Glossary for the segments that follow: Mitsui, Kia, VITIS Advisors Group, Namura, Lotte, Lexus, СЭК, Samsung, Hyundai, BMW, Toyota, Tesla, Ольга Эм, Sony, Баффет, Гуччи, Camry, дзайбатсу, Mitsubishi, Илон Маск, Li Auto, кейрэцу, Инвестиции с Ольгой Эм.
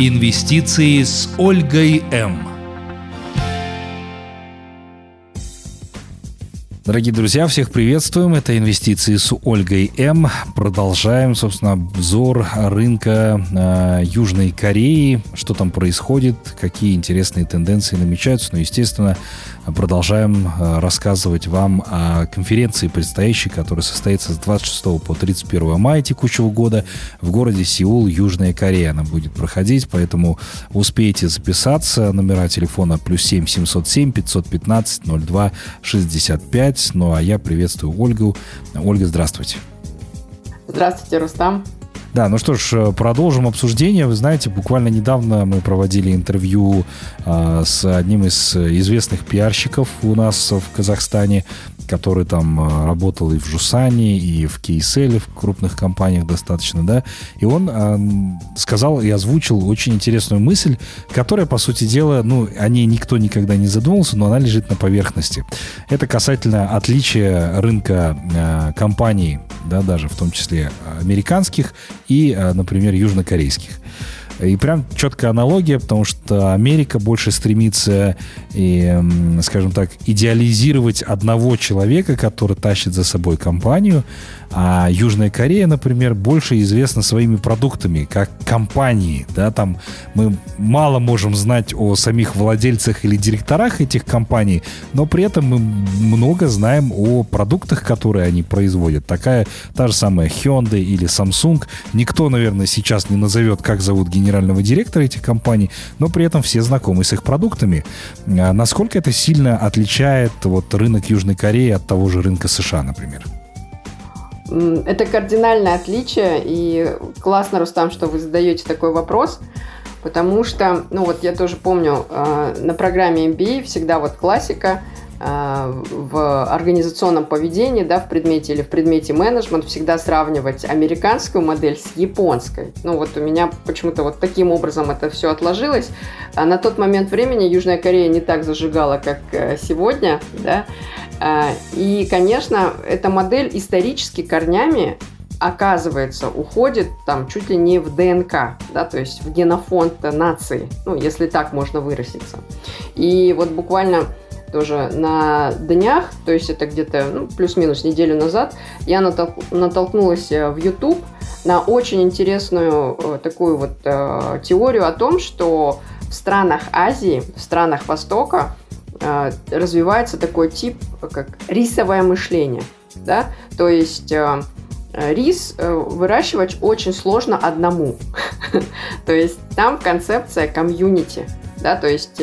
Инвестиции с Ольгой Эм. Дорогие друзья, всех приветствуем. Это «Инвестиции с Ольгой Эм». Продолжаем, собственно, обзор рынка Южной Кореи. Что там происходит, какие интересные тенденции намечаются. Ну, естественно, продолжаем рассказывать вам о конференции предстоящей, которая состоится с 26 по 31 мая текущего года в городе Сеул, Южная Корея. Она будет проходить, поэтому успейте записаться. Номера телефона +7 707 515 02 65. Ну, а я приветствую Ольгу. Ольга, здравствуйте. Здравствуйте, Рустам. Да, ну что ж, продолжим обсуждение. Вы знаете, буквально недавно мы проводили интервью с одним из известных пиарщиков у нас в Казахстане, который там работал и в Жусане, и в Киселе, в крупных компаниях достаточно, да. И он сказал и озвучил очень интересную мысль, которая, по сути дела, ну, о ней никто никогда не задумывался, но она лежит на поверхности. Это касательно отличия рынка компаний, да, даже в том числе американских, и, например, южнокорейских. И прям четкая аналогия, потому что Америка больше стремится, скажем так, идеализировать одного человека, который тащит за собой компанию, а Южная Корея, например, больше известна своими продуктами, как компании, да, там мы мало можем знать о самих владельцах или директорах этих компаний, но при этом мы много знаем о продуктах, которые они производят. Та же самая Hyundai или Samsung. Никто, наверное, сейчас не назовет, как зовут генерального директора этих компаний, но при этом все знакомы с их продуктами. Насколько это сильно отличает вот рынок Южной Кореи от того же рынка США, например? Это кардинальное отличие, и классно, Рустам, что вы задаете такой вопрос, потому что, ну вот я тоже помню, на программе MBA всегда вот классика в организационном поведении, да, в предмете или в предмете менеджмент всегда сравнивать американскую модель с японской. Ну вот у меня почему-то вот таким образом это все отложилось. А на тот момент времени Южная Корея не так зажигала, как сегодня, да. И, конечно, эта модель исторически корнями, оказывается, уходит там чуть ли не в ДНК, да, то есть в генофонд нации, ну, если так можно выразиться. И вот буквально тоже на днях, то есть это где-то, ну, плюс-минус неделю назад, я натолкнулась в YouTube на очень интересную такую вот теорию о том, что в странах Азии, в странах Востока развивается такой тип, как рисовое мышление, да, то есть рис выращивать очень сложно одному, то есть там концепция комьюнити, да, то есть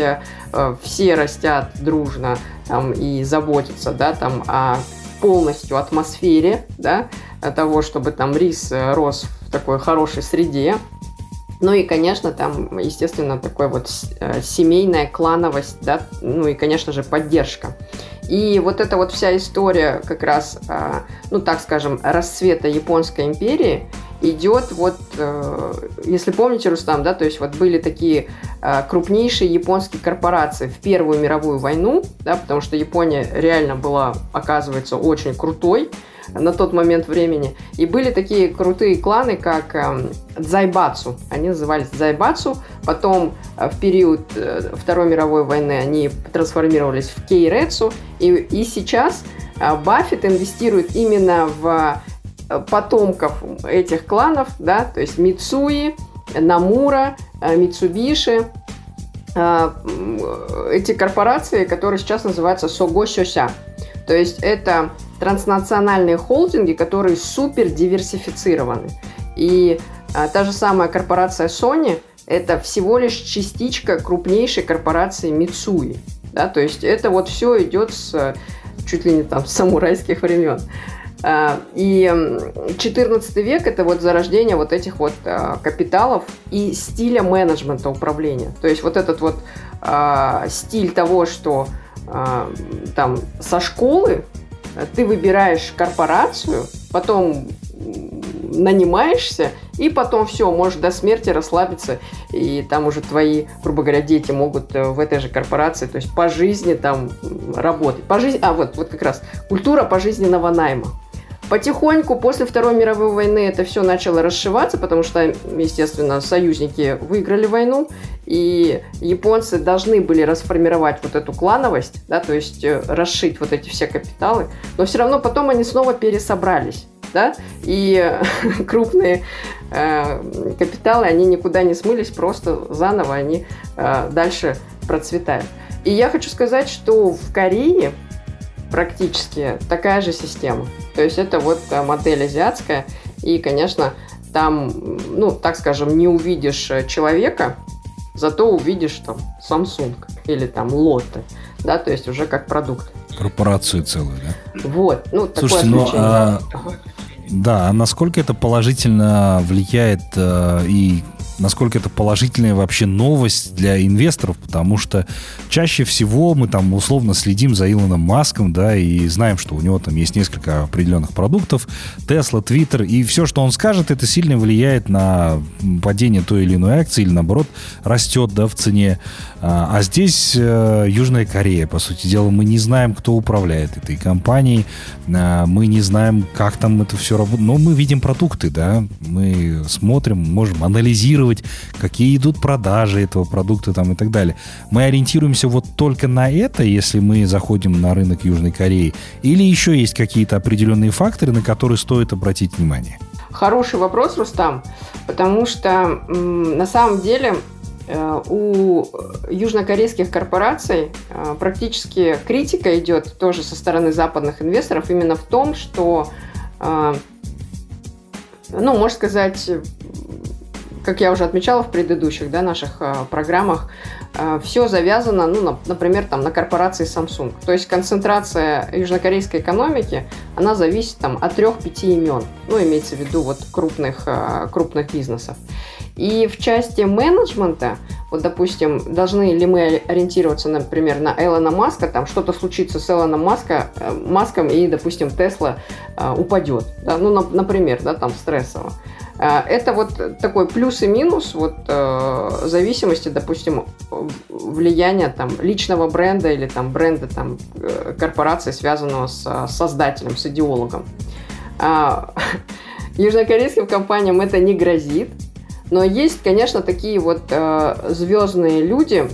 все растят дружно там, и заботятся, да, там, о полностью атмосфере, да, того, чтобы там рис рос в такой хорошей среде. Ну и, конечно, там, естественно, такая вот семейная клановость, да, ну и, конечно же, поддержка. И вот эта вот вся история как раз, ну так скажем, расцвета Японской империи идет вот, если помните, Рустам, да, то есть вот были такие крупнейшие японские корпорации в Первую мировую войну, да, потому что Япония реально была, оказывается, очень крутой на тот момент времени. И были такие крутые кланы, как дзайбатсу. Они назывались дзайбатсу. Потом в период Второй мировой войны они трансформировались в кейрэцу. И сейчас Баффет инвестирует именно в потомков этих кланов, да, то есть Mitsui, Namura, Mitsubishi. Эти корпорации, которые сейчас называются СОГОСЕСЯ. То есть это транснациональные холдинги, которые супер диверсифицированы. И та же самая корпорация Sony – это всего лишь частичка крупнейшей корпорации Mitsui. Да? То есть это вот все идет с чуть ли не там с самурайских времен. И 14 век – это вот зарождение вот этих вот капиталов и стиля менеджмента управления. То есть вот этот вот стиль того, что там со школы ты выбираешь корпорацию, потом нанимаешься, и потом все, можешь до смерти расслабиться, и там уже твои, грубо говоря, дети могут в этой же корпорации, то есть по жизни там работать. По жизни, вот как раз культура пожизненного найма. Потихоньку после Второй мировой войны это все начало расшиваться, потому что, естественно, союзники выиграли войну, и японцы должны были расформировать вот эту клановость, да, то есть расшить вот эти все капиталы, но все равно потом они снова пересобрались. Да? И крупные капиталы, они никуда не смылись, просто заново они дальше процветают. И я хочу сказать, что в Корее практически такая же система. То есть это вот модель азиатская, и, конечно, там, ну, так скажем, не увидишь человека, зато увидишь там Samsung или там Lotte, да, то есть уже как продукт. Корпорацию целую, да? Вот, ну, слушайте, такое отличие. Да, а насколько это положительно влияет и насколько это положительная вообще новость для инвесторов, потому что чаще всего мы там условно следим за Илоном Маском, да, и знаем, что у него там есть несколько определенных продуктов, Tesla, Twitter, и все, что он скажет, это сильно влияет на падение той или иной акции, или наоборот, растет, да, в цене. А здесь Южная Корея, по сути дела, мы не знаем, кто управляет этой компанией, мы не знаем, как там это все работает, но мы видим продукты, да, мы смотрим, можем анализировать, какие идут продажи этого продукта там, и так далее. Мы ориентируемся вот только на это, если мы заходим на рынок Южной Кореи? Или еще есть какие-то определенные факторы, на которые стоит обратить внимание? Хороший вопрос, Рустам, потому что на самом деле у южнокорейских корпораций практически критика идет тоже со стороны западных инвесторов именно в том, что, ну, можно сказать, как я уже отмечала в предыдущих, да, наших программах, все завязано, ну, например, там, на корпорации Samsung. То есть концентрация южнокорейской экономики, она зависит там, от 3-5 имен, ну, имеется в виду вот, крупных бизнесов. И в части менеджмента, вот, допустим, должны ли мы ориентироваться, например, на Элона Маска, там что-то случится с Элоном Маском, и, допустим, Тесла упадет, да, ну, например, да, там стрессово. Это вот такой плюс и минус вот, зависимости, допустим, влияния там, личного бренда или там, бренда там, корпорации, связанного с создателем, с идеологом. Южнокорейским компаниям это не грозит, но есть, конечно, такие вот звездные люди,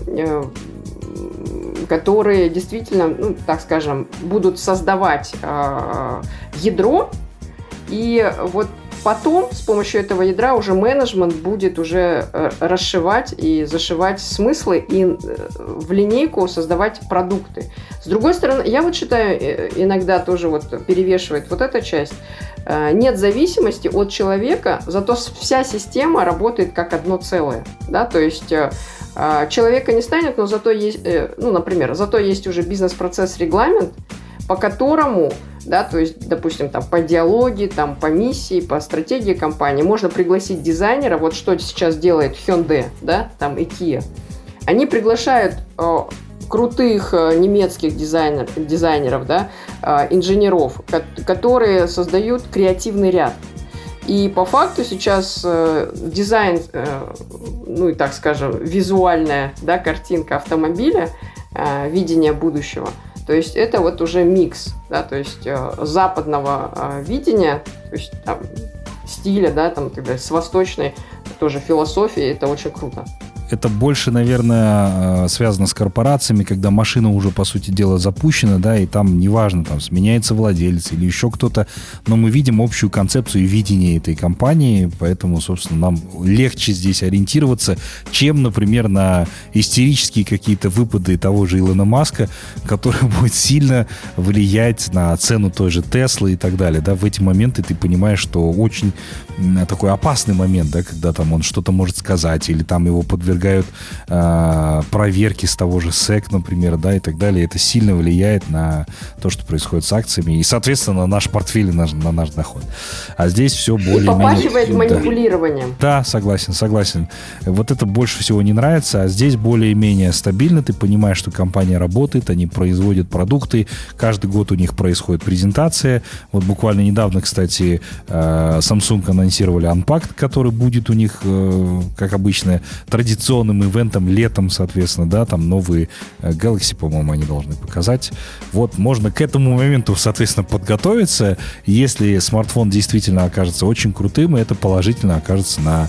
которые действительно, ну, так скажем, будут создавать ядро, и вот потом с помощью этого ядра уже менеджмент будет уже расшивать и зашивать смыслы и в линейку создавать продукты. С другой стороны, я вот считаю, иногда тоже вот перевешивает вот эта часть. Нет зависимости от человека, зато вся система работает как одно целое. Да? То есть человека не станет, но зато есть, ну, например, зато есть уже бизнес-процесс, регламент, по которому, да, то есть, допустим, там, по идеологии, там, по миссии, по стратегии компании можно пригласить дизайнера, вот что сейчас делает Hyundai, да, там, и Kia. Они приглашают крутых немецких дизайнеров, да, инженеров, которые создают креативный ряд. И по факту сейчас дизайн, ну и так скажем, визуальная, да, картинка автомобиля, видение будущего. То есть это вот уже микс, да, то есть западного видения, то есть там, стиля, да, там, так далее, с восточной тоже философией, это очень круто. Это больше, наверное, связано с корпорациями, когда машина уже, по сути дела, запущена, да, и там неважно, там сменяется владелец или еще кто-то, но мы видим общую концепцию и видение этой компании, поэтому, собственно, нам легче здесь ориентироваться, чем, например, на истерические какие-то выпады того же Илона Маска, который будет сильно влиять на цену той же Теслы и так далее, да, в эти моменты ты понимаешь, что очень такой опасный момент, да, когда там он что-то может сказать или там его подвергают проверки с того же СЭК, например, да, и так далее. Это сильно влияет на то, что происходит с акциями и, соответственно, на наш портфель и на наш доход. А здесь все более-менее... И попахивает манипулированием. Да, согласен. Вот это больше всего не нравится, а здесь более-менее стабильно. Ты понимаешь, что компания работает, они производят продукты, каждый год у них происходит презентация. Вот буквально недавно, кстати, Samsung анонсировали Unpacked, который будет у них, как обычно, традиционно инвестиционным ивентом летом, соответственно, да, там новые Galaxy, по-моему, они должны показать. Вот, можно к этому моменту, соответственно, подготовиться. Если смартфон действительно окажется очень крутым, это положительно окажется на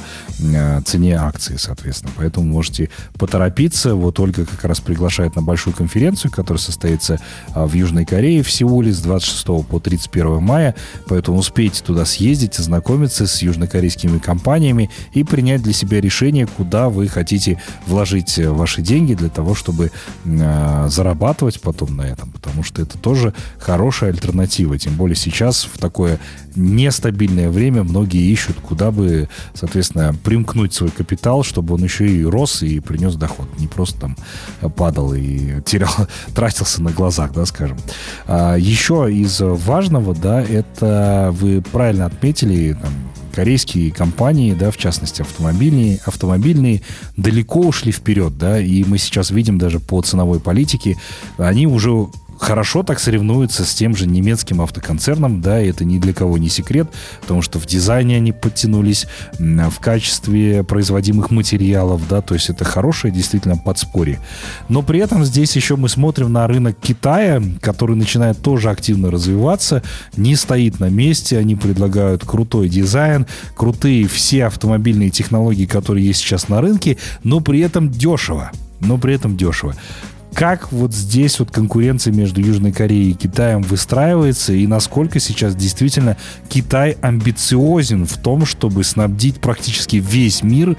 цене акции, соответственно. Поэтому можете поторопиться. Вот Ольга как раз приглашает на большую конференцию, которая состоится в Южной Корее, в Сеуле с 26 по 31 мая. Поэтому успейте туда съездить, ознакомиться с южнокорейскими компаниями и принять для себя решение, куда вы хотите вложить ваши деньги для того, чтобы зарабатывать потом на этом. Потому что это тоже хорошая альтернатива. Тем более сейчас в такое нестабильное время многие ищут, куда бы, соответственно, примкнуть свой капитал, чтобы он еще и рос и принес доход. Не просто там падал и тратился на глазах, да, скажем. Еще из важного, да, это вы правильно отметили, там, корейские компании, да, в частности автомобильные, далеко ушли вперед, да, и мы сейчас видим даже по ценовой политике, они уже хорошо так соревнуются с тем же немецким автоконцерном, да, и это ни для кого не секрет, потому что в дизайне они подтянулись, в качестве производимых материалов, да, то есть это хорошее действительно подспорье. Но при этом здесь еще мы смотрим на рынок Китая, который начинает тоже активно развиваться, не стоит на месте, они предлагают крутой дизайн, крутые все автомобильные технологии, которые есть сейчас на рынке, но при этом дешево, Как вот здесь вот конкуренция между Южной Кореей и Китаем выстраивается, и насколько сейчас действительно Китай амбициозен в том, чтобы снабдить практически весь мир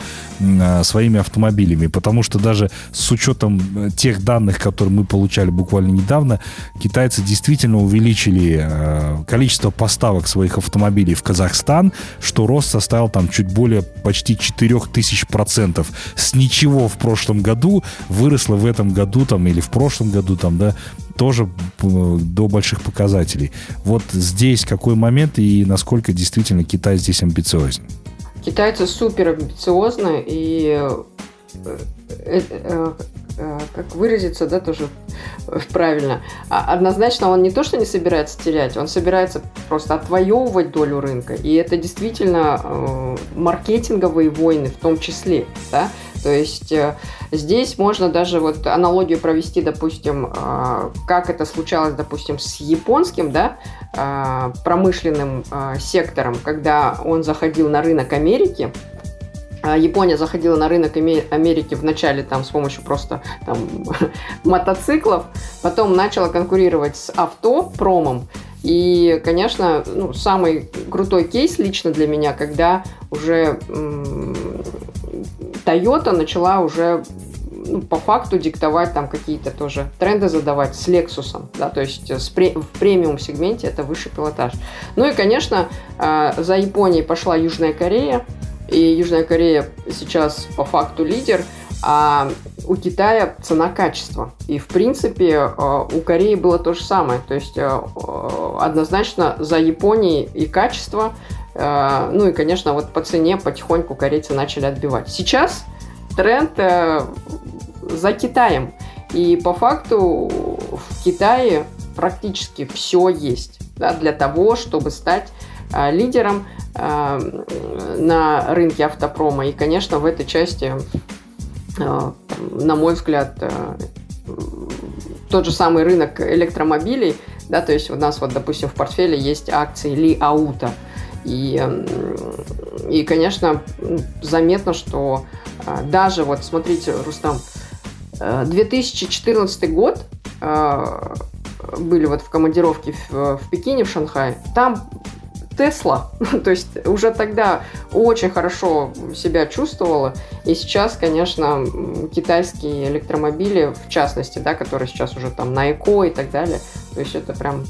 своими автомобилями? Потому что даже с учетом тех данных, которые мы получали буквально недавно, китайцы действительно увеличили количество поставок своих автомобилей в Казахстан, что рост составил там чуть более почти 4000%. С ничего в прошлом году выросло в этом году там, или в прошлом году там, да, тоже до больших показателей. Вот здесь какой момент и насколько действительно Китай здесь амбициозен? Китайцы супер амбициозны и, как выразиться, да, тоже правильно, однозначно он не то, что не собирается терять, он собирается просто отвоевывать долю рынка. И это действительно маркетинговые войны в том числе, да? То есть здесь можно даже вот аналогию провести, допустим, как это случалось, допустим, с японским, да, промышленным сектором, когда он заходил на рынок Америки. Япония заходила на рынок Америки вначале там с помощью просто там мотоциклов, потом начала конкурировать с автопромом. И, конечно, ну, самый крутой кейс лично для меня, когда уже Toyota начала уже, ну, по факту диктовать там какие-то тоже тренды задавать с Lexus, да, то есть в премиум-сегменте это высший пилотаж. Ну и, конечно, за Японией пошла Южная Корея, и Южная Корея сейчас по факту лидер, а у Китая цена-качество. И, в принципе, у Кореи было то же самое. То есть однозначно за Японией и качество, ну и, конечно, вот по цене потихоньку корейцы начали отбивать. Сейчас тренд за Китаем. И по факту в Китае практически все есть, да, для того, чтобы стать лидером на рынке автопрома. И, конечно, в этой части, на мой взгляд, тот же самый рынок электромобилей, да, то есть у нас, вот, допустим, в портфеле есть акции Li Auto. И, конечно, заметно, что даже, вот смотрите, Рустам, 2014 год были вот в командировке в Пекине, в Шанхае, там Tesla, то есть уже тогда очень хорошо себя чувствовала, и сейчас, конечно, китайские электромобили, в частности, да, которые сейчас уже там на эко и так далее, то есть это прям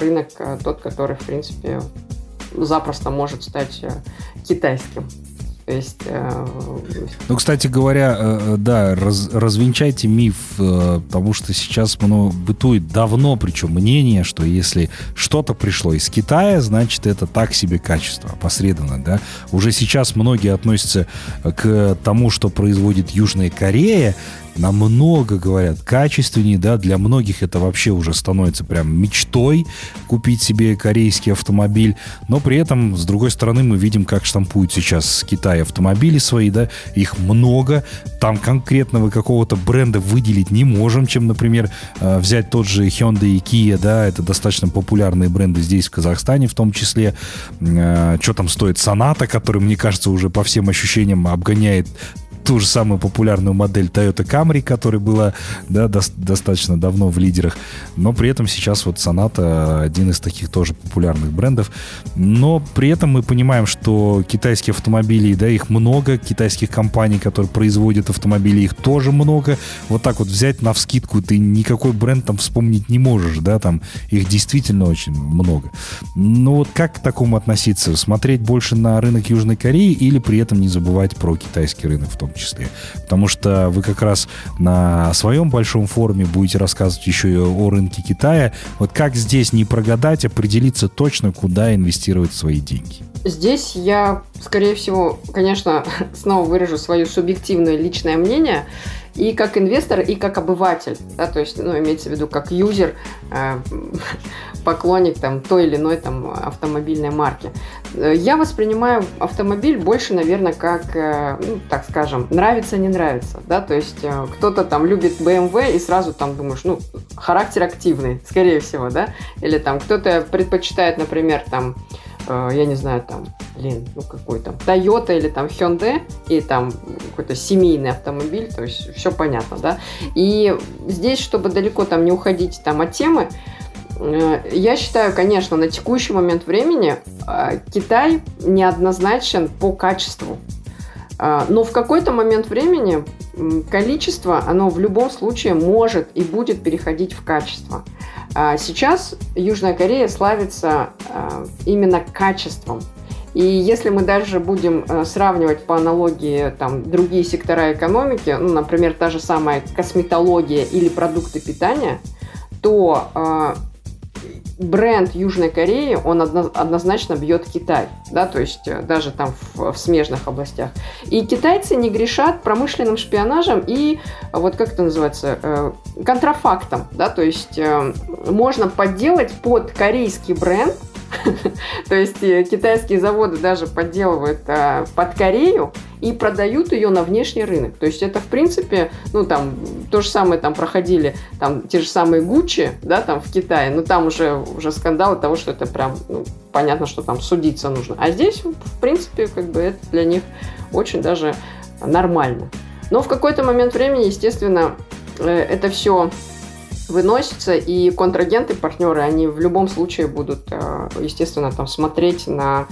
рынок тот, который, в принципе, запросто может стать китайским. То есть, ну, кстати говоря, да, развенчайте миф, потому что сейчас бытует давно, причем мнение, что если что-то пришло из Китая, значит, это так себе качество, опосредованно, да. Уже сейчас многие относятся к тому, что производит Южная Корея, намного, говорят, качественнее, да, для многих это вообще уже становится прям мечтой купить себе корейский автомобиль, но при этом, с другой стороны, мы видим, как штампуют сейчас с Китая автомобили свои, да, их много, там конкретного какого-то бренда выделить не можем, чем, например, взять тот же Hyundai и Kia, да, это достаточно популярные бренды здесь, в Казахстане в том числе, что там стоит Соната, который, мне кажется, уже по всем ощущениям обгоняет ту же самую популярную модель Toyota Camry, которая была, да, достаточно давно в лидерах. Но при этом сейчас вот Sonata один из таких тоже популярных брендов. Но при этом мы понимаем, что китайские автомобили, да, их много, китайских компаний, которые производят автомобили, их тоже много. Вот так вот взять навскидку, ты никакой бренд там вспомнить не можешь, да, там их действительно очень много. Но вот как к такому относиться? Смотреть больше на рынок Южной Кореи или при этом не забывать про китайский рынок в том числе? Потому что вы как раз на своем большом форуме будете рассказывать еще и о рынке Китая. Вот как здесь не прогадать, определиться точно, куда инвестировать свои деньги? Здесь я, скорее всего, конечно, снова выражу свое субъективное личное мнение. И как инвестор, и как обыватель. Да, то есть, ну, имеется в виду, как юзер, поклонник там, той или иной там, автомобильной марки. Я воспринимаю автомобиль больше, наверное, как, ну, так скажем, нравится, не нравится. Да? То есть, кто-то там любит BMW и сразу там думаешь, ну, характер активный, скорее всего, да? Или там кто-то предпочитает, например, там, я не знаю, там, ну какой там, Toyota или там Hyundai, и там какой-то семейный автомобиль, то есть все понятно, да. И здесь, чтобы далеко там не уходить там от темы, я считаю, конечно, на текущий момент времени Китай неоднозначен по качеству, но в какой-то момент времени количество, оно в любом случае может и будет переходить в качество. Сейчас Южная Корея славится именно качеством. И если мы даже будем сравнивать по аналогии там, другие сектора экономики, ну, например, та же самая косметология или продукты питания, то бренд Южной Кореи, он однозначно бьет Китай, да, то есть даже там в смежных областях. И китайцы не грешат промышленным шпионажем и вот как это называется, контрафактом, да, то есть можно подделать под корейский бренд. То есть китайские заводы даже подделывают под Корею и продают ее на внешний рынок. То есть это, в принципе, ну там то же самое там проходили, там те же самые Гуччи, да, там в Китае, но там уже скандалы того, что это прям, ну, понятно, что там судиться нужно. А здесь, в принципе, как бы это для них очень даже нормально. Но в какой-то момент времени, естественно, это все выносится, и контрагенты, партнеры, они в любом случае будут, естественно, там смотреть на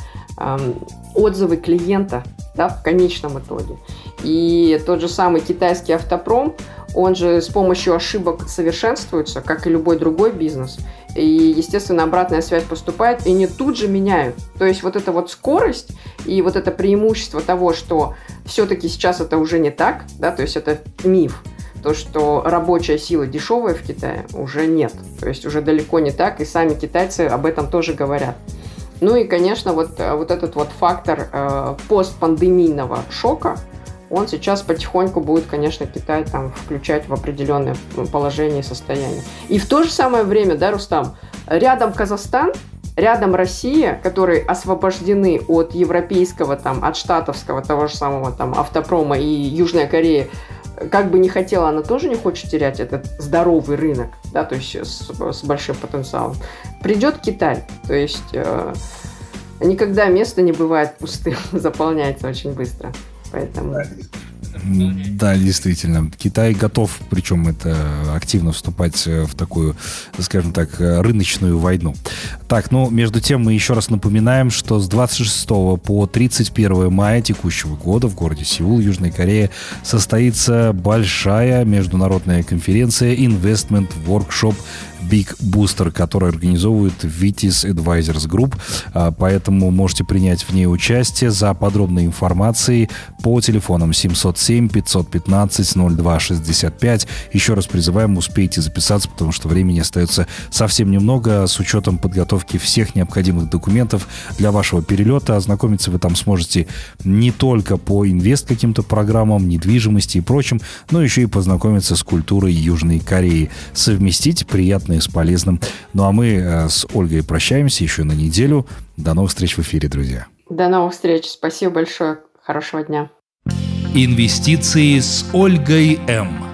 отзывы клиента, да, в конечном итоге. И тот же самый китайский автопром, он же с помощью ошибок совершенствуется, как и любой другой бизнес. И, естественно, обратная связь поступает, и не тут же меняют. То есть вот эта вот скорость и вот это преимущество того, что все-таки сейчас это уже не так, да, то есть это миф. То, что рабочая сила дешевая в Китае, уже нет. То есть уже далеко не так, и сами китайцы об этом тоже говорят. Ну и, конечно, вот этот вот фактор постпандемийного шока, он сейчас потихоньку будет, конечно, Китай там включать в определенное положение и состояние. И в то же самое время, да, Рустам, рядом Казахстан, рядом Россия, которые освобождены от европейского, там, от штатовского, того же самого там автопрома, и Южная Корея, как бы не хотела, она тоже не хочет терять этот здоровый рынок, да, то есть с большим потенциалом. Придет Китай, то есть никогда место не бывает пустым, заполняется очень быстро, поэтому... Да, действительно. Китай готов, причем это активно вступать в такую, скажем так, рыночную войну. Так, ну, между тем мы еще раз напоминаем, что с 26 по 31 мая текущего года в городе Сеул, Южная Корея, состоится большая международная конференция «Investment Workshop Big Booster, который организовывает VITIS Advisors Group. Поэтому можете принять в ней участие. За подробной информацией по телефонам 707-515-0265. Еще раз призываем, успейте записаться, потому что времени остается совсем немного. С учетом подготовки всех необходимых документов для вашего перелета, ознакомиться вы там сможете не только по инвест каким-то программам, недвижимости и прочим, но еще и познакомиться с культурой Южной Кореи. Совместить приятное с полезным. Ну а мы с Ольгой прощаемся еще на неделю. До новых встреч в эфире, друзья. До новых встреч. Спасибо большое. Хорошего дня. Инвестиции с Ольгой Эм.